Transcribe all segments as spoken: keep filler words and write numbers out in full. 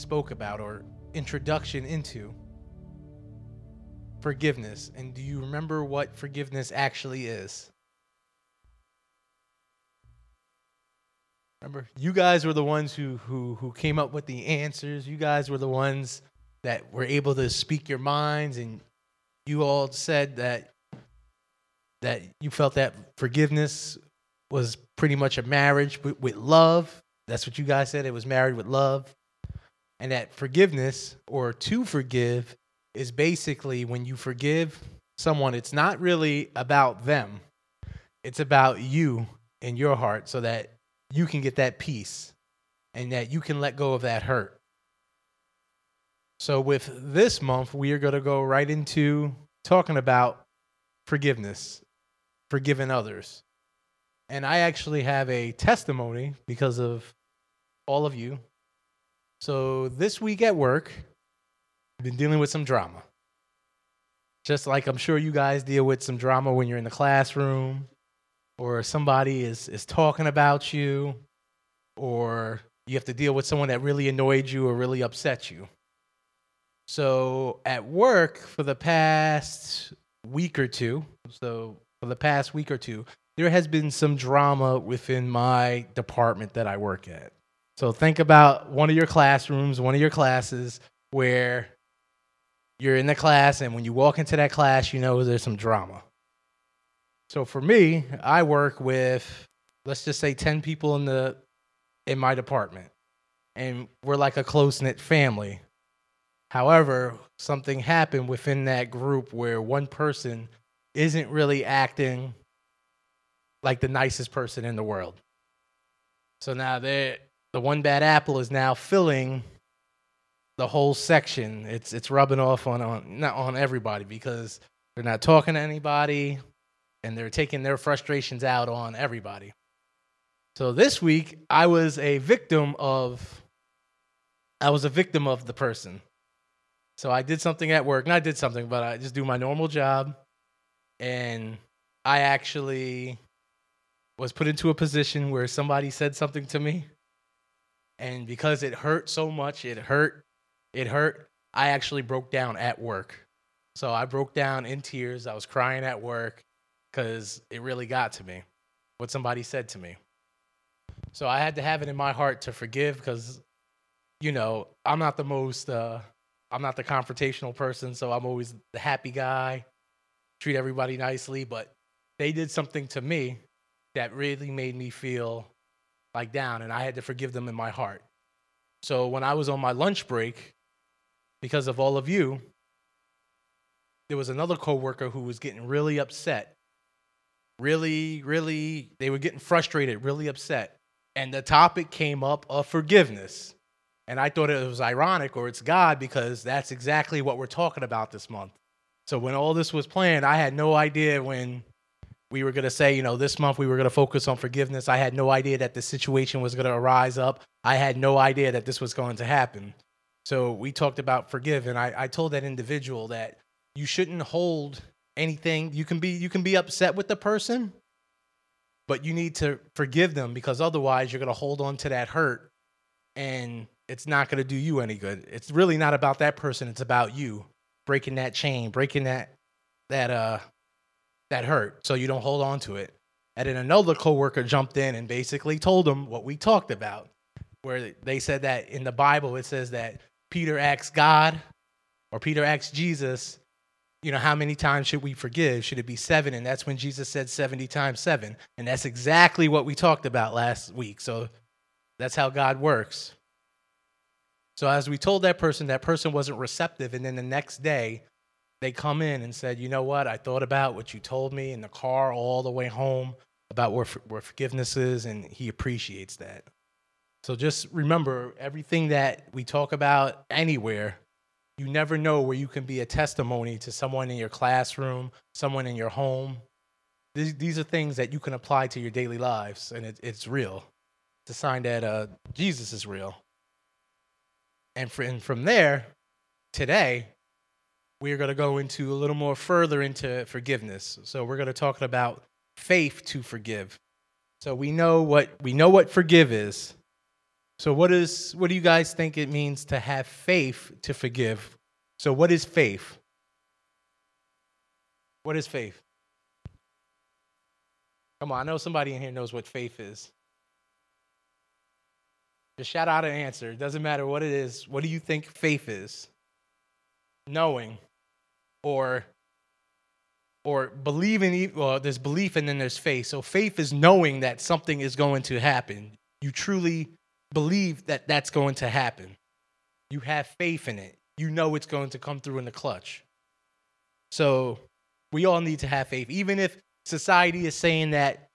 spoke about or introduction into forgiveness. And do you remember what forgiveness actually is? Remember, you guys were the ones who, who, who came up with the answers. You guys were the ones that were able to speak your minds, and you all said that that you felt that forgiveness was pretty much a marriage with, with love. That's what you guys said. It was married with love. And that forgiveness, or to forgive, is basically when you forgive someone, it's not really about them. It's about you and your heart, so that you can get that peace and that you can let go of that hurt. So with this month, we are going to go right into talking about forgiveness, forgiving others. And I actually have a testimony because of all of you. So this week at work, I've been dealing with some drama. Just like I'm sure you guys deal with some drama when you're in the classroom, or somebody is, is talking about you, or you have to deal with someone that really annoyed you or really upset you. So at work for the past week or two, so for the past week or two, there has been some drama within my department that I work at. So think about one of your classrooms, one of your classes, where you're in the class, and when you walk into that class, you know there's some drama. So for me, I work with, let's just say, ten people in the in my department, and we're like a close-knit family. However, something happened within that group where one person isn't really acting like the nicest person in the world. So now the one bad apple is now filling the whole section. It's it's rubbing off on, on not on everybody, because they're not talking to anybody, and they're taking their frustrations out on everybody. So this week, I was a victim of, I was a victim of the person. So I did something at work. Not I did something, but I just do my normal job. And I actually was put into a position where somebody said something to me. And because it hurt so much, it hurt, it hurt, I actually broke down at work. So I broke down in tears. I was crying at work, because it really got to me, what somebody said to me. So I had to have it in my heart to forgive, because, you know, I'm not the most, uh, I'm not the confrontational person, so I'm always the happy guy, treat everybody nicely, but they did something to me that really made me feel like down, and I had to forgive them in my heart. So when I was on my lunch break, because of all of you, there was another coworker who was getting really upset. Really, really, they were getting frustrated, really upset. And the topic came up of forgiveness. And I thought it was ironic, or it's God, because that's exactly what we're talking about this month. So when all this was planned, I had no idea when we were going to say, you know, this month we were going to focus on forgiveness. I had no idea that the situation was going to arise up. I had no idea that this was going to happen. So we talked about forgive, and I, I told that individual that you shouldn't hold anything. You can be you can be upset with the person, but you need to forgive them, because otherwise you're going to hold on to that hurt, and it's not going to do you any good. It's really not about that person. It's about you breaking that chain, breaking that that uh that hurt, so you don't hold on to it. And then another coworker jumped in and basically told them what we talked about, where they said that in the Bible it says that Peter asked God, or Peter asked Jesus, you know, how many times should we forgive? Should it be seven? And that's when Jesus said seventy times seven. And that's exactly what we talked about last week. So that's how God works. So as we told that person, that person wasn't receptive. And then the next day, they come in and said, you know what? I thought about what you told me in the car all the way home about where, where forgiveness is, and he appreciates that. So just remember, everything that we talk about anywhere, you never know where you can be a testimony to someone in your classroom, someone in your home. These, these are things that you can apply to your daily lives, and it, it's real. It's a sign that uh, Jesus is real. And, for, and from there, today, we're going to go into a little more further into forgiveness. So we're going to talk about faith to forgive. So we know what we know what forgive is. So what is what do you guys think it means to have faith to forgive? So what is faith? What is faith? Come on, I know somebody in here knows what faith is. Just shout out an answer. It doesn't matter what it is. What do you think faith is? Knowing or or believing, well, there's belief and then there's faith. So faith is knowing that something is going to happen. You truly believe that that's going to happen. You have faith in it. You know it's going to come through in the clutch. So we all need to have faith. Even if society is saying that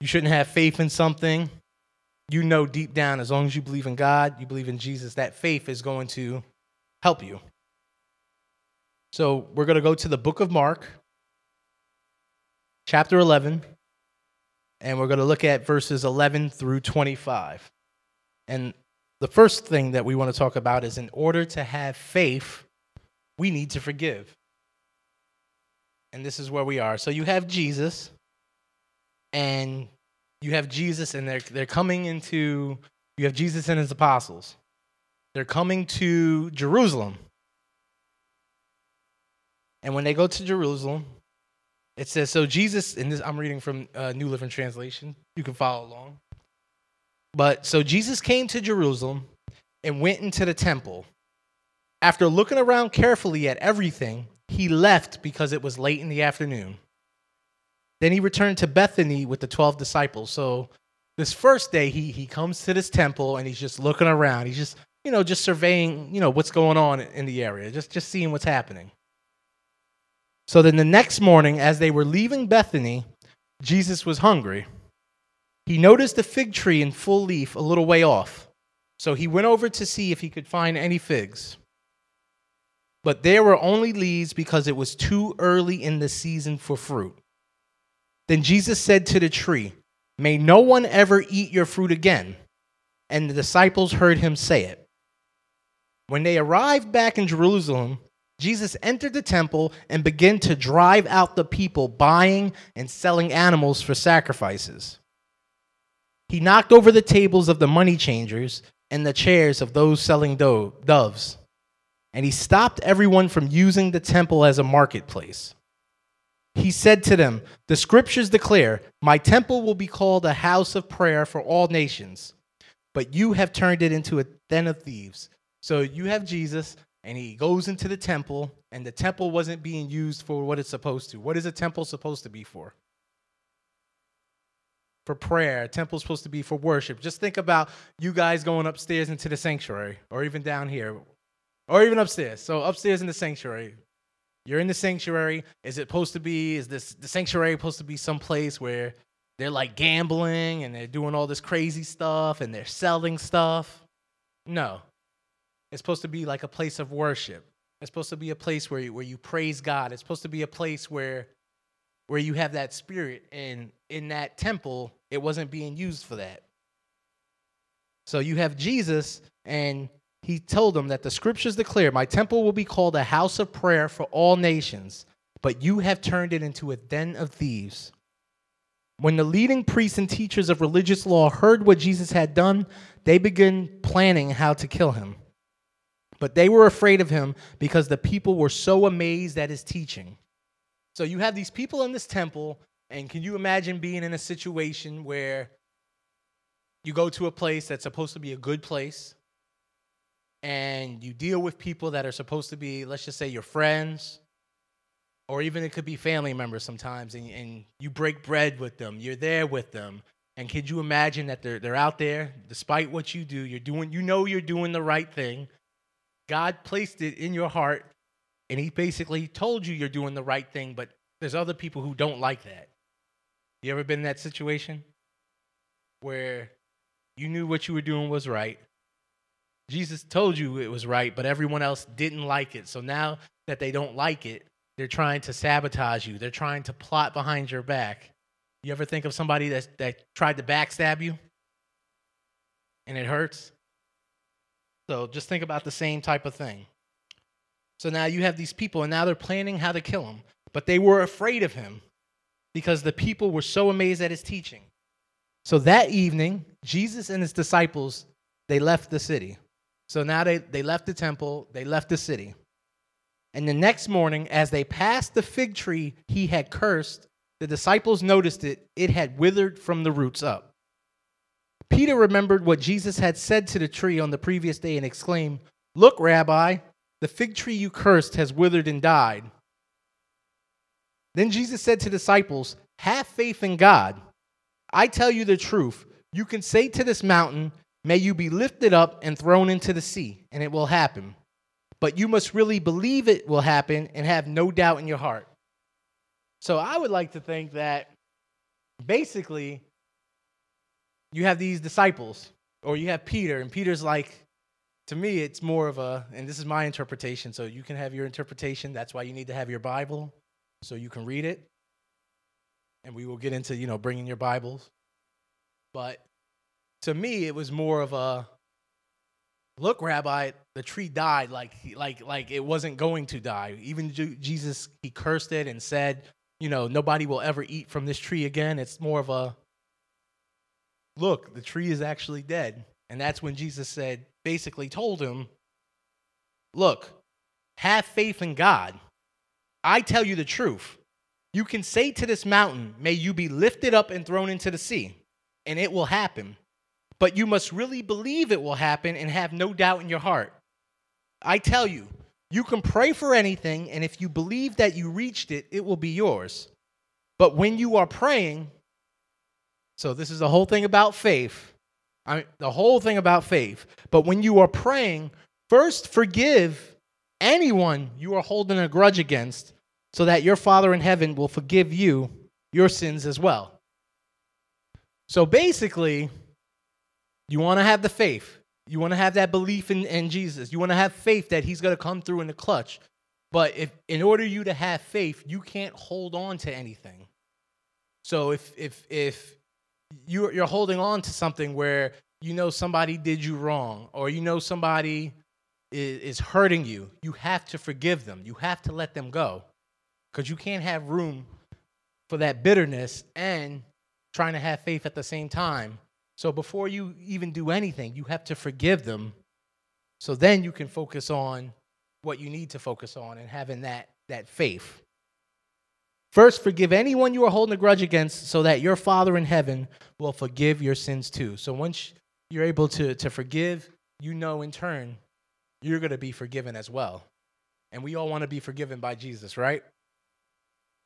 you shouldn't have faith in something, you know deep down, as long as you believe in God, you believe in Jesus, that faith is going to help you. So we're going to go to the book of Mark, chapter eleven. And we're going to look at verses eleven through twenty-five. And the first thing that we want to talk about is in order to have faith, we need to forgive. And this is where we are. So you have Jesus, and you have Jesus, and they're, they're coming into, you have Jesus and his apostles. They're coming to Jerusalem. And when they go to Jerusalem, it says, so Jesus, and this I'm reading from uh, New Living Translation. You can follow along. But so Jesus came to Jerusalem and went into the temple. After looking around carefully at everything, he left because it was late in the afternoon. Then he returned to Bethany with the twelve disciples. So this first day, he he comes to this temple and he's just looking around. He's just, you know, just surveying, you know, what's going on in the area, just just seeing what's happening. So then the next morning, as they were leaving Bethany, Jesus was hungry. He noticed a fig tree in full leaf a little way off. So he went over to see if he could find any figs. But there were only leaves because it was too early in the season for fruit. Then Jesus said to the tree, "May no one ever eat your fruit again." And the disciples heard him say it. When they arrived back in Jerusalem, Jesus entered the temple and began to drive out the people buying and selling animals for sacrifices. He knocked over the tables of the money changers and the chairs of those selling do- doves, and he stopped everyone from using the temple as a marketplace. He said to them, "The scriptures declare, 'My temple will be called a house of prayer for all nations,' but you have turned it into a den of thieves." So you have Jesus. And he goes into the temple, and the temple wasn't being used for what it's supposed to. What is a temple supposed to be for? For prayer. A temple's supposed to be for worship. Just think about you guys going upstairs into the sanctuary, or even down here, or even upstairs. So upstairs in the sanctuary. You're in the sanctuary. Is it supposed to be, is this the sanctuary supposed to be someplace where they're like gambling, and they're doing all this crazy stuff, and they're selling stuff? No. It's supposed to be like a place of worship. It's supposed to be a place where you, where you praise God. It's supposed to be a place where where you have that spirit. And in that temple, it wasn't being used for that. So you have Jesus, and he told them that the scriptures declare, "My temple will be called a house of prayer for all nations, but you have turned it into a den of thieves." When the leading priests and teachers of religious law heard what Jesus had done, they began planning how to kill him. But they were afraid of him because the people were so amazed at his teaching. So you have these people in this temple, and can you imagine being in a situation where you go to a place that's supposed to be a good place, and you deal with people that are supposed to be, let's just say, your friends, or even it could be family members sometimes, and, and you break bread with them, you're there with them. And could you imagine that they're they're out there, despite what you do, you're doing, you know you're doing the right thing. God placed it in your heart, and he basically told you you're doing the right thing, but there's other people who don't like that. You ever been in that situation where you knew what you were doing was right? Jesus told you it was right, but everyone else didn't like it. So now that they don't like it, they're trying to sabotage you. They're trying to plot behind your back. You ever think of somebody that, that tried to backstab you and it hurts? So just think about the same type of thing. So now you have these people, and now they're planning how to kill him. But they were afraid of him because the people were so amazed at his teaching. So that evening, Jesus and his disciples, they left the city. So now they, they left the temple, they left the city. And the next morning, as they passed the fig tree he had cursed, the disciples noticed it. It had withered from the roots up. Peter remembered what Jesus had said to the tree on the previous day and exclaimed, "Look, Rabbi, the fig tree you cursed has withered and died." Then Jesus said to the disciples, "Have faith in God. I tell you the truth. You can say to this mountain, 'May you be lifted up and thrown into the sea,' and it will happen. But you must really believe it will happen and have no doubt in your heart." So I would like to think that basically you have these disciples, or you have Peter, and Peter's like, to me, it's more of a, and this is my interpretation, so you can have your interpretation. That's why you need to have your Bible, so you can read it. And we will get into, you know, bringing your Bibles. But to me, it was more of a, "Look, Rabbi, the tree died like like like it wasn't going to die. Even Jesus, he cursed it and said, you know, nobody will ever eat from this tree again." It's more of a, "Look, the tree is actually dead." And that's when Jesus said, basically told him, "Look, have faith in God. I tell you the truth. You can say to this mountain, 'May you be lifted up and thrown into the sea,' and it will happen. But you must really believe it will happen and have no doubt in your heart. I tell you, you can pray for anything, and if you believe that you reached it, it will be yours. But when you are praying..." So this is the whole thing about faith. I mean, the whole thing about faith. "But when you are praying, first forgive anyone you are holding a grudge against, so that your Father in heaven will forgive you your sins as well." So basically, you want to have the faith. You want to have that belief in, in Jesus. You want to have faith that he's going to come through in the clutch. But if, in order you to have faith, you can't hold on to anything. So if if if You're you're holding on to something where you know somebody did you wrong, or you know somebody is, is hurting you, you have to forgive them. You have to let them go, because you can't have room for that bitterness and trying to have faith at the same time. So before you even do anything, you have to forgive them. So then you can focus on what you need to focus on and having that that faith. "First, forgive anyone you are holding a grudge against, so that your Father in heaven will forgive your sins too." So once you're able to, to forgive, you know in turn you're going to be forgiven as well. And we all want to be forgiven by Jesus, right?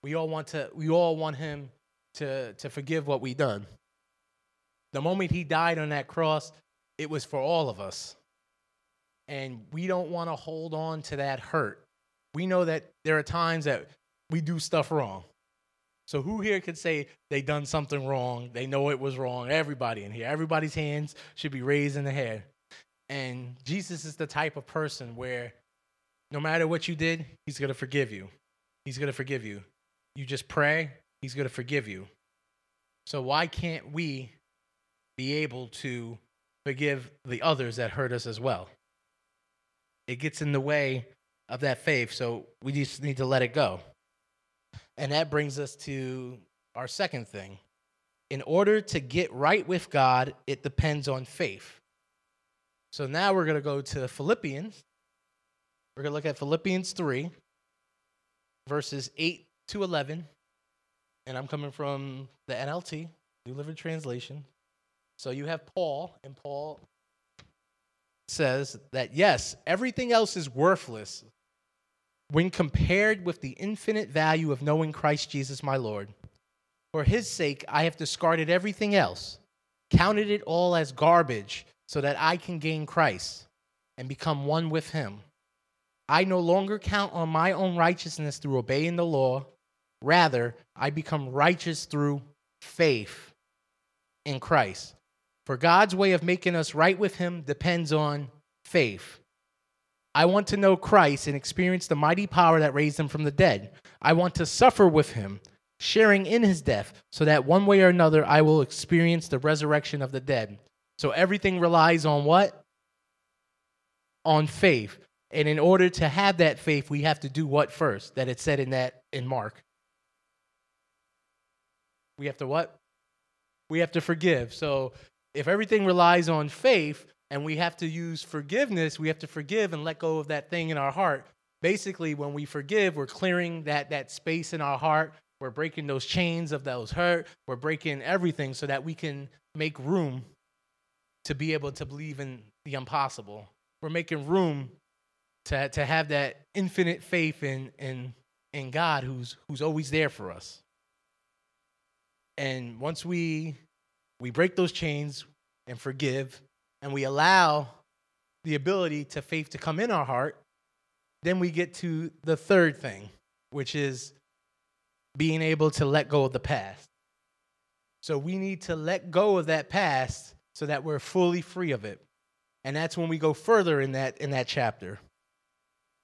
We all want to. We all want him to, to forgive what we've done. The moment he died on that cross, it was for all of us. And we don't want to hold on to that hurt. We know that there are times that we do stuff wrong. So who here could say they done something wrong? They know it was wrong. Everybody in here, everybody's hands should be raised in the air. And Jesus is the type of person where no matter what you did, he's going to forgive you. He's going to forgive you. You just pray, he's going to forgive you. So why can't we be able to forgive the others that hurt us as well? It gets in the way of that faith, so we just need to let it go. And that brings us to our second thing. In order to get right with God, it depends on faith. So now we're going to go to Philippians. We're going to look at Philippians three, verses eight to eleven. And I'm coming from the N L T, New Living Translation. So you have Paul, and Paul says that, "Yes, everything else is worthless when compared with the infinite value of knowing Christ Jesus my Lord. For his sake, I have discarded everything else, counted it all as garbage, so that I can gain Christ and become one with him. I no longer count on my own righteousness through obeying the law. Rather, I become righteous through faith in Christ. For God's way of making us right with him depends on faith. I want to know Christ and experience the mighty power that raised him from the dead. I want to suffer with him, sharing in his death, so that one way or another I will experience the resurrection of the dead." So everything relies on what? On faith. And in order to have that faith, we have to do what first? That it said in that in Mark. We have to what? we have to forgive. So if everything relies on faith and we have to use forgiveness, we have to forgive and let go of that thing in our heart. Basically, when we forgive, we're clearing that that space in our heart. We're breaking those chains of those hurt. We're breaking everything so that we can make room to be able to believe in the impossible. We're making room to to have that infinite faith in in in God, who's who's always there for us. And once we we break those chains and forgive, and we allow the ability to faith to come in our heart, then we get to the third thing, which is being able to let go of the past. So we need to let go of that past so that we're fully free of it. And that's when we go further in that in that chapter.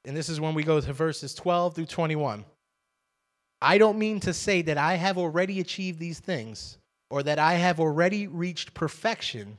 And this is when we go to verses twelve through twenty-one. I don't mean to say that I have already achieved these things or that I have already reached perfection,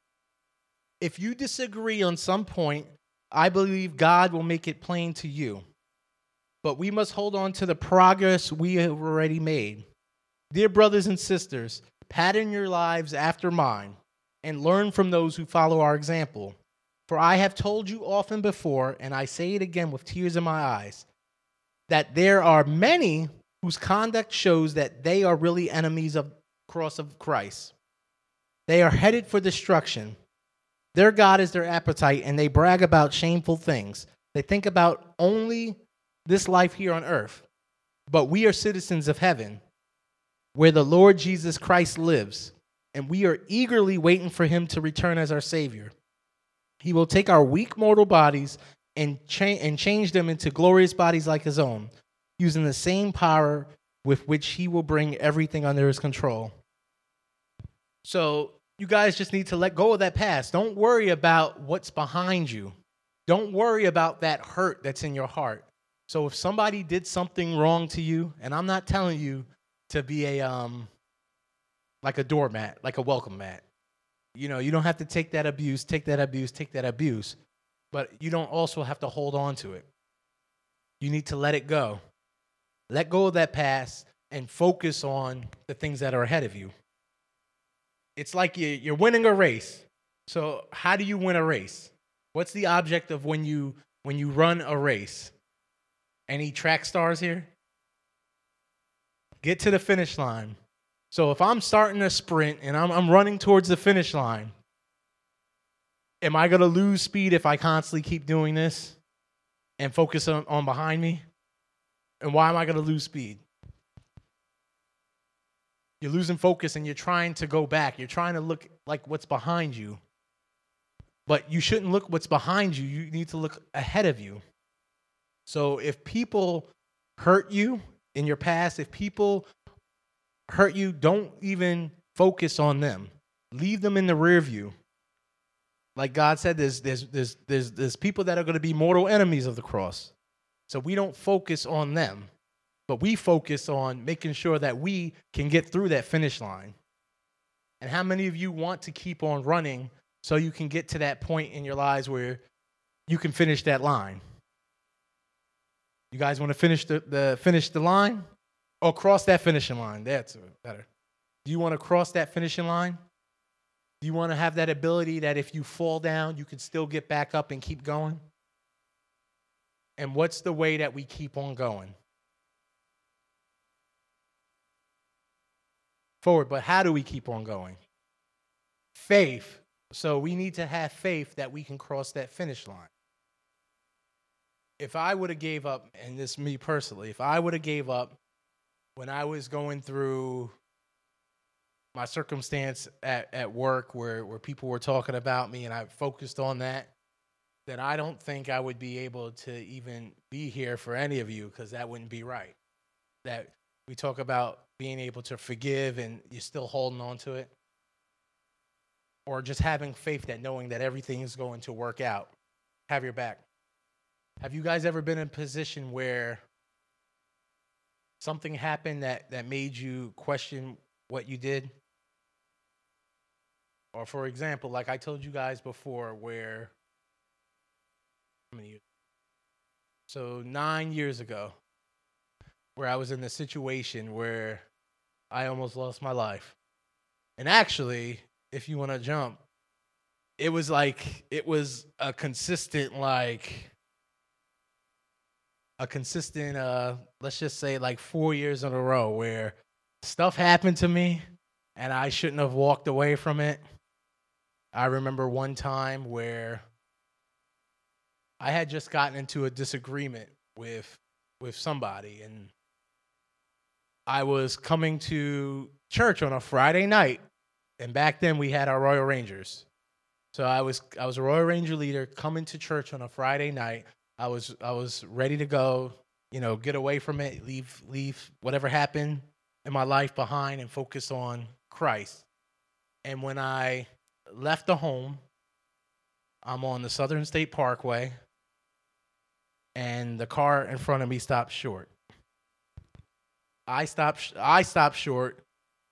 If you disagree on some point, I believe God will make it plain to you. But we must hold on to the progress we have already made. Dear brothers and sisters, pattern your lives after mine and learn from those who follow our example. For I have told you often before, and I say it again with tears in my eyes, that there are many whose conduct shows that they are really enemies of the cross of Christ. They are headed for destruction. Their God is their appetite, and they brag about shameful things. They think about only this life here on earth, but we are citizens of heaven, where the Lord Jesus Christ lives, and we are eagerly waiting for him to return as our Savior. He will take our weak mortal bodies and, cha- and change them into glorious bodies like his own, using the same power with which he will bring everything under his control. So you guys just need to let go of that past. Don't worry about what's behind you. Don't worry about that hurt that's in your heart. So if somebody did something wrong to you, and I'm not telling you to be a um, like a doormat, like a welcome mat. You know, you don't have to take that abuse, take that abuse, take that abuse, but you don't also have to hold on to it. You need to let it go. Let go of that past and focus on the things that are ahead of you. It's like you're winning a race. So how do you win a race? What's the object of when you when you run a race? Any track stars here? Get to the finish line. So if I'm starting a sprint and I'm, I'm running towards the finish line, am I going to lose speed if I constantly keep doing this and focus on, on behind me? And why am I going to lose speed? You're losing focus and you're trying to go back. You're trying to look like what's behind you. But you shouldn't look what's behind you. You need to look ahead of you. So if people hurt you in your past, if people hurt you, don't even focus on them. Leave them in the rear view. Like God said, there's there's there's there's, there's people that are going to be mortal enemies of the cross. So we don't focus on them, but we focus on making sure that we can get through that finish line. And how many of you want to keep on running so you can get to that point in your lives where you can finish that line? You guys want to finish the, the finish the line or cross that finishing line? That's better. Do you want to cross that finishing line? Do you want to have that ability that if you fall down, you can still get back up and keep going? And what's the way that we keep on going? Forward, but how do we keep on going? Faith. So we need to have faith that we can cross that finish line. If I would have gave up, and this is me personally, if I would have gave up when I was going through my circumstance at, at work where, where people were talking about me and I focused on that, then I don't think I would be able to even be here for any of you because that wouldn't be right. That we talk about being able to forgive and you're still holding on to it. or just having faith that knowing that everything is going to work out, have your back. Have you guys ever been in a position where something happened that, that made you question what you did? Or for example, like I told you guys before, where, how many years? So nine years ago, where I was in a situation where I almost lost my life. And actually, if you want to jump, it was like, it was a consistent, like, a consistent, uh, let's just say like four years in a row where stuff happened to me and I shouldn't have walked away from it. I remember one time where I had just gotten into a disagreement with with somebody, and I was coming to church on a Friday night, and back then we had our Royal Rangers. So I was I was a Royal Ranger leader coming to church on a Friday night. I was I was ready to go, you know, get away from it, leave leave whatever happened in my life behind and focus on Christ. And when I left the home, I'm on the Southern State Parkway, and the car in front of me stopped short. I stopped I stopped short.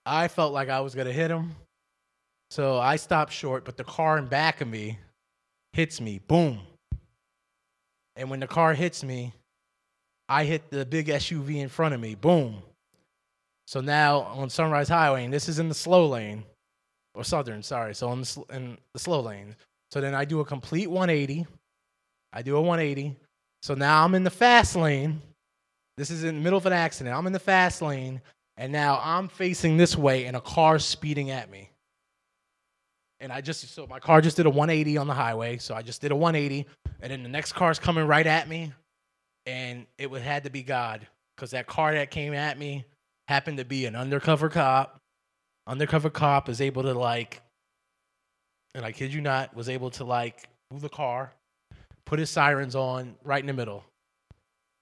I felt like I was going to hit him. So I stopped short, but the car in back of me hits me. Boom. And when the car hits me, I hit the big S U V in front of me. Boom. So now on Sunrise Highway, and this is in the slow lane, or Southern, sorry. So on the sl- in the slow lane. So then I do a complete one eighty. I do a one eighty. So now I'm in the fast lane. This is in the middle of an accident. I'm in the fast lane, and now I'm facing this way, and a car's speeding at me. And I just, so my car just did a one eighty on the highway, so I just did a one eighty, and then the next car's coming right at me, and it would, had to be God, because that car that came at me happened to be an undercover cop. Undercover cop is able to, like, and I kid you not, was able to, like, move the car, put his sirens on right in the middle.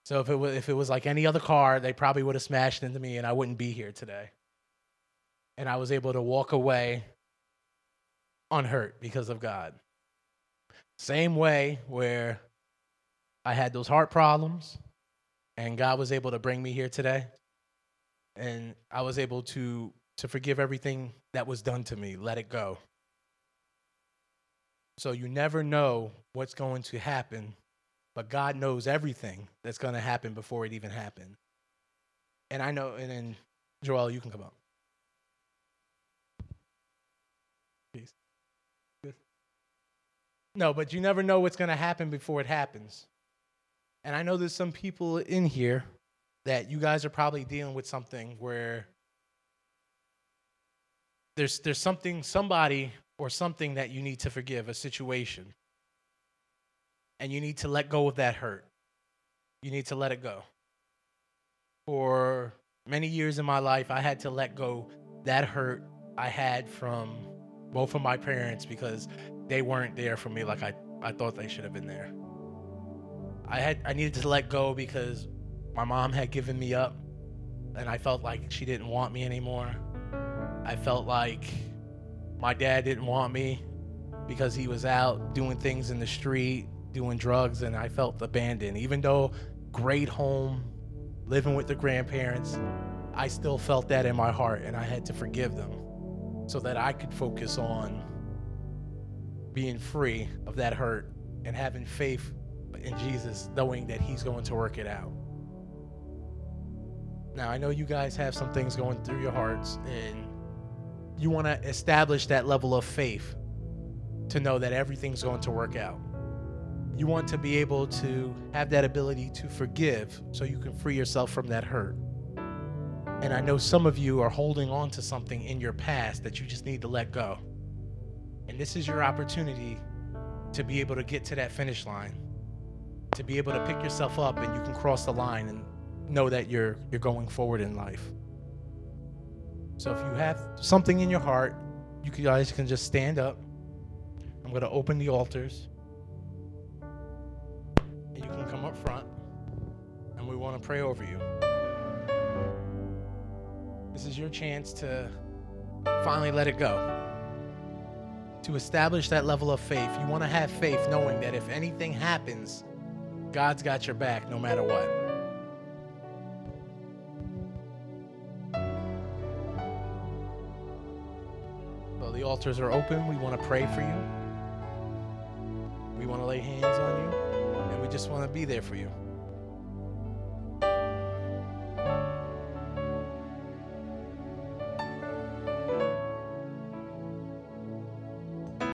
So if it was, if it was like any other car, they probably would have smashed into me, and I wouldn't be here today. And I was able to walk away unhurt because of God. Same way where I had those heart problems, and God was able to bring me here today. And I was able to, to forgive everything that was done to me, let it go. So you never know what's going to happen, but God knows everything that's going to happen before it even happened. And I know, and then, Joel, you can come up. Peace. No, but you never know what's going to happen before it happens. And I know there's some people in here that you guys are probably dealing with something where there's there's something, somebody, or something that you need to forgive, a situation. And you need to let go of that hurt. You need to let it go. For many years in my life, I had to let go that hurt I had from both of my parents because they weren't there for me like I, I thought they should have been there. I had I needed to let go because my mom had given me up, and I felt like she didn't want me anymore. I felt like my dad didn't want me because he was out doing things in the street, doing drugs, and I felt abandoned. Even though great home, living with the grandparents, I still felt that in my heart, and I had to forgive them so that I could focus on being free of that hurt and having faith in Jesus, knowing that he's going to work it out. Now, I know you guys have some things going through your hearts, and you want to establish that level of faith to know that everything's going to work out. You want to be able to have that ability to forgive so you can free yourself from that hurt. And I know some of you are holding on to something in your past that you just need to let go. And this is your opportunity to be able to get to that finish line, to be able to pick yourself up, and you can cross the line and know that you're you're going forward in life. So if you have something in your heart, you guys can just stand up. I'm going to open the altars. You can come up front, and we want to pray over you. This is your chance to finally let it go, to establish that level of faith. You want to have faith knowing that if anything happens, God's got your back no matter what. So the altars are open. We want to pray for you. We want to lay hands on you, and we just want to be there for you.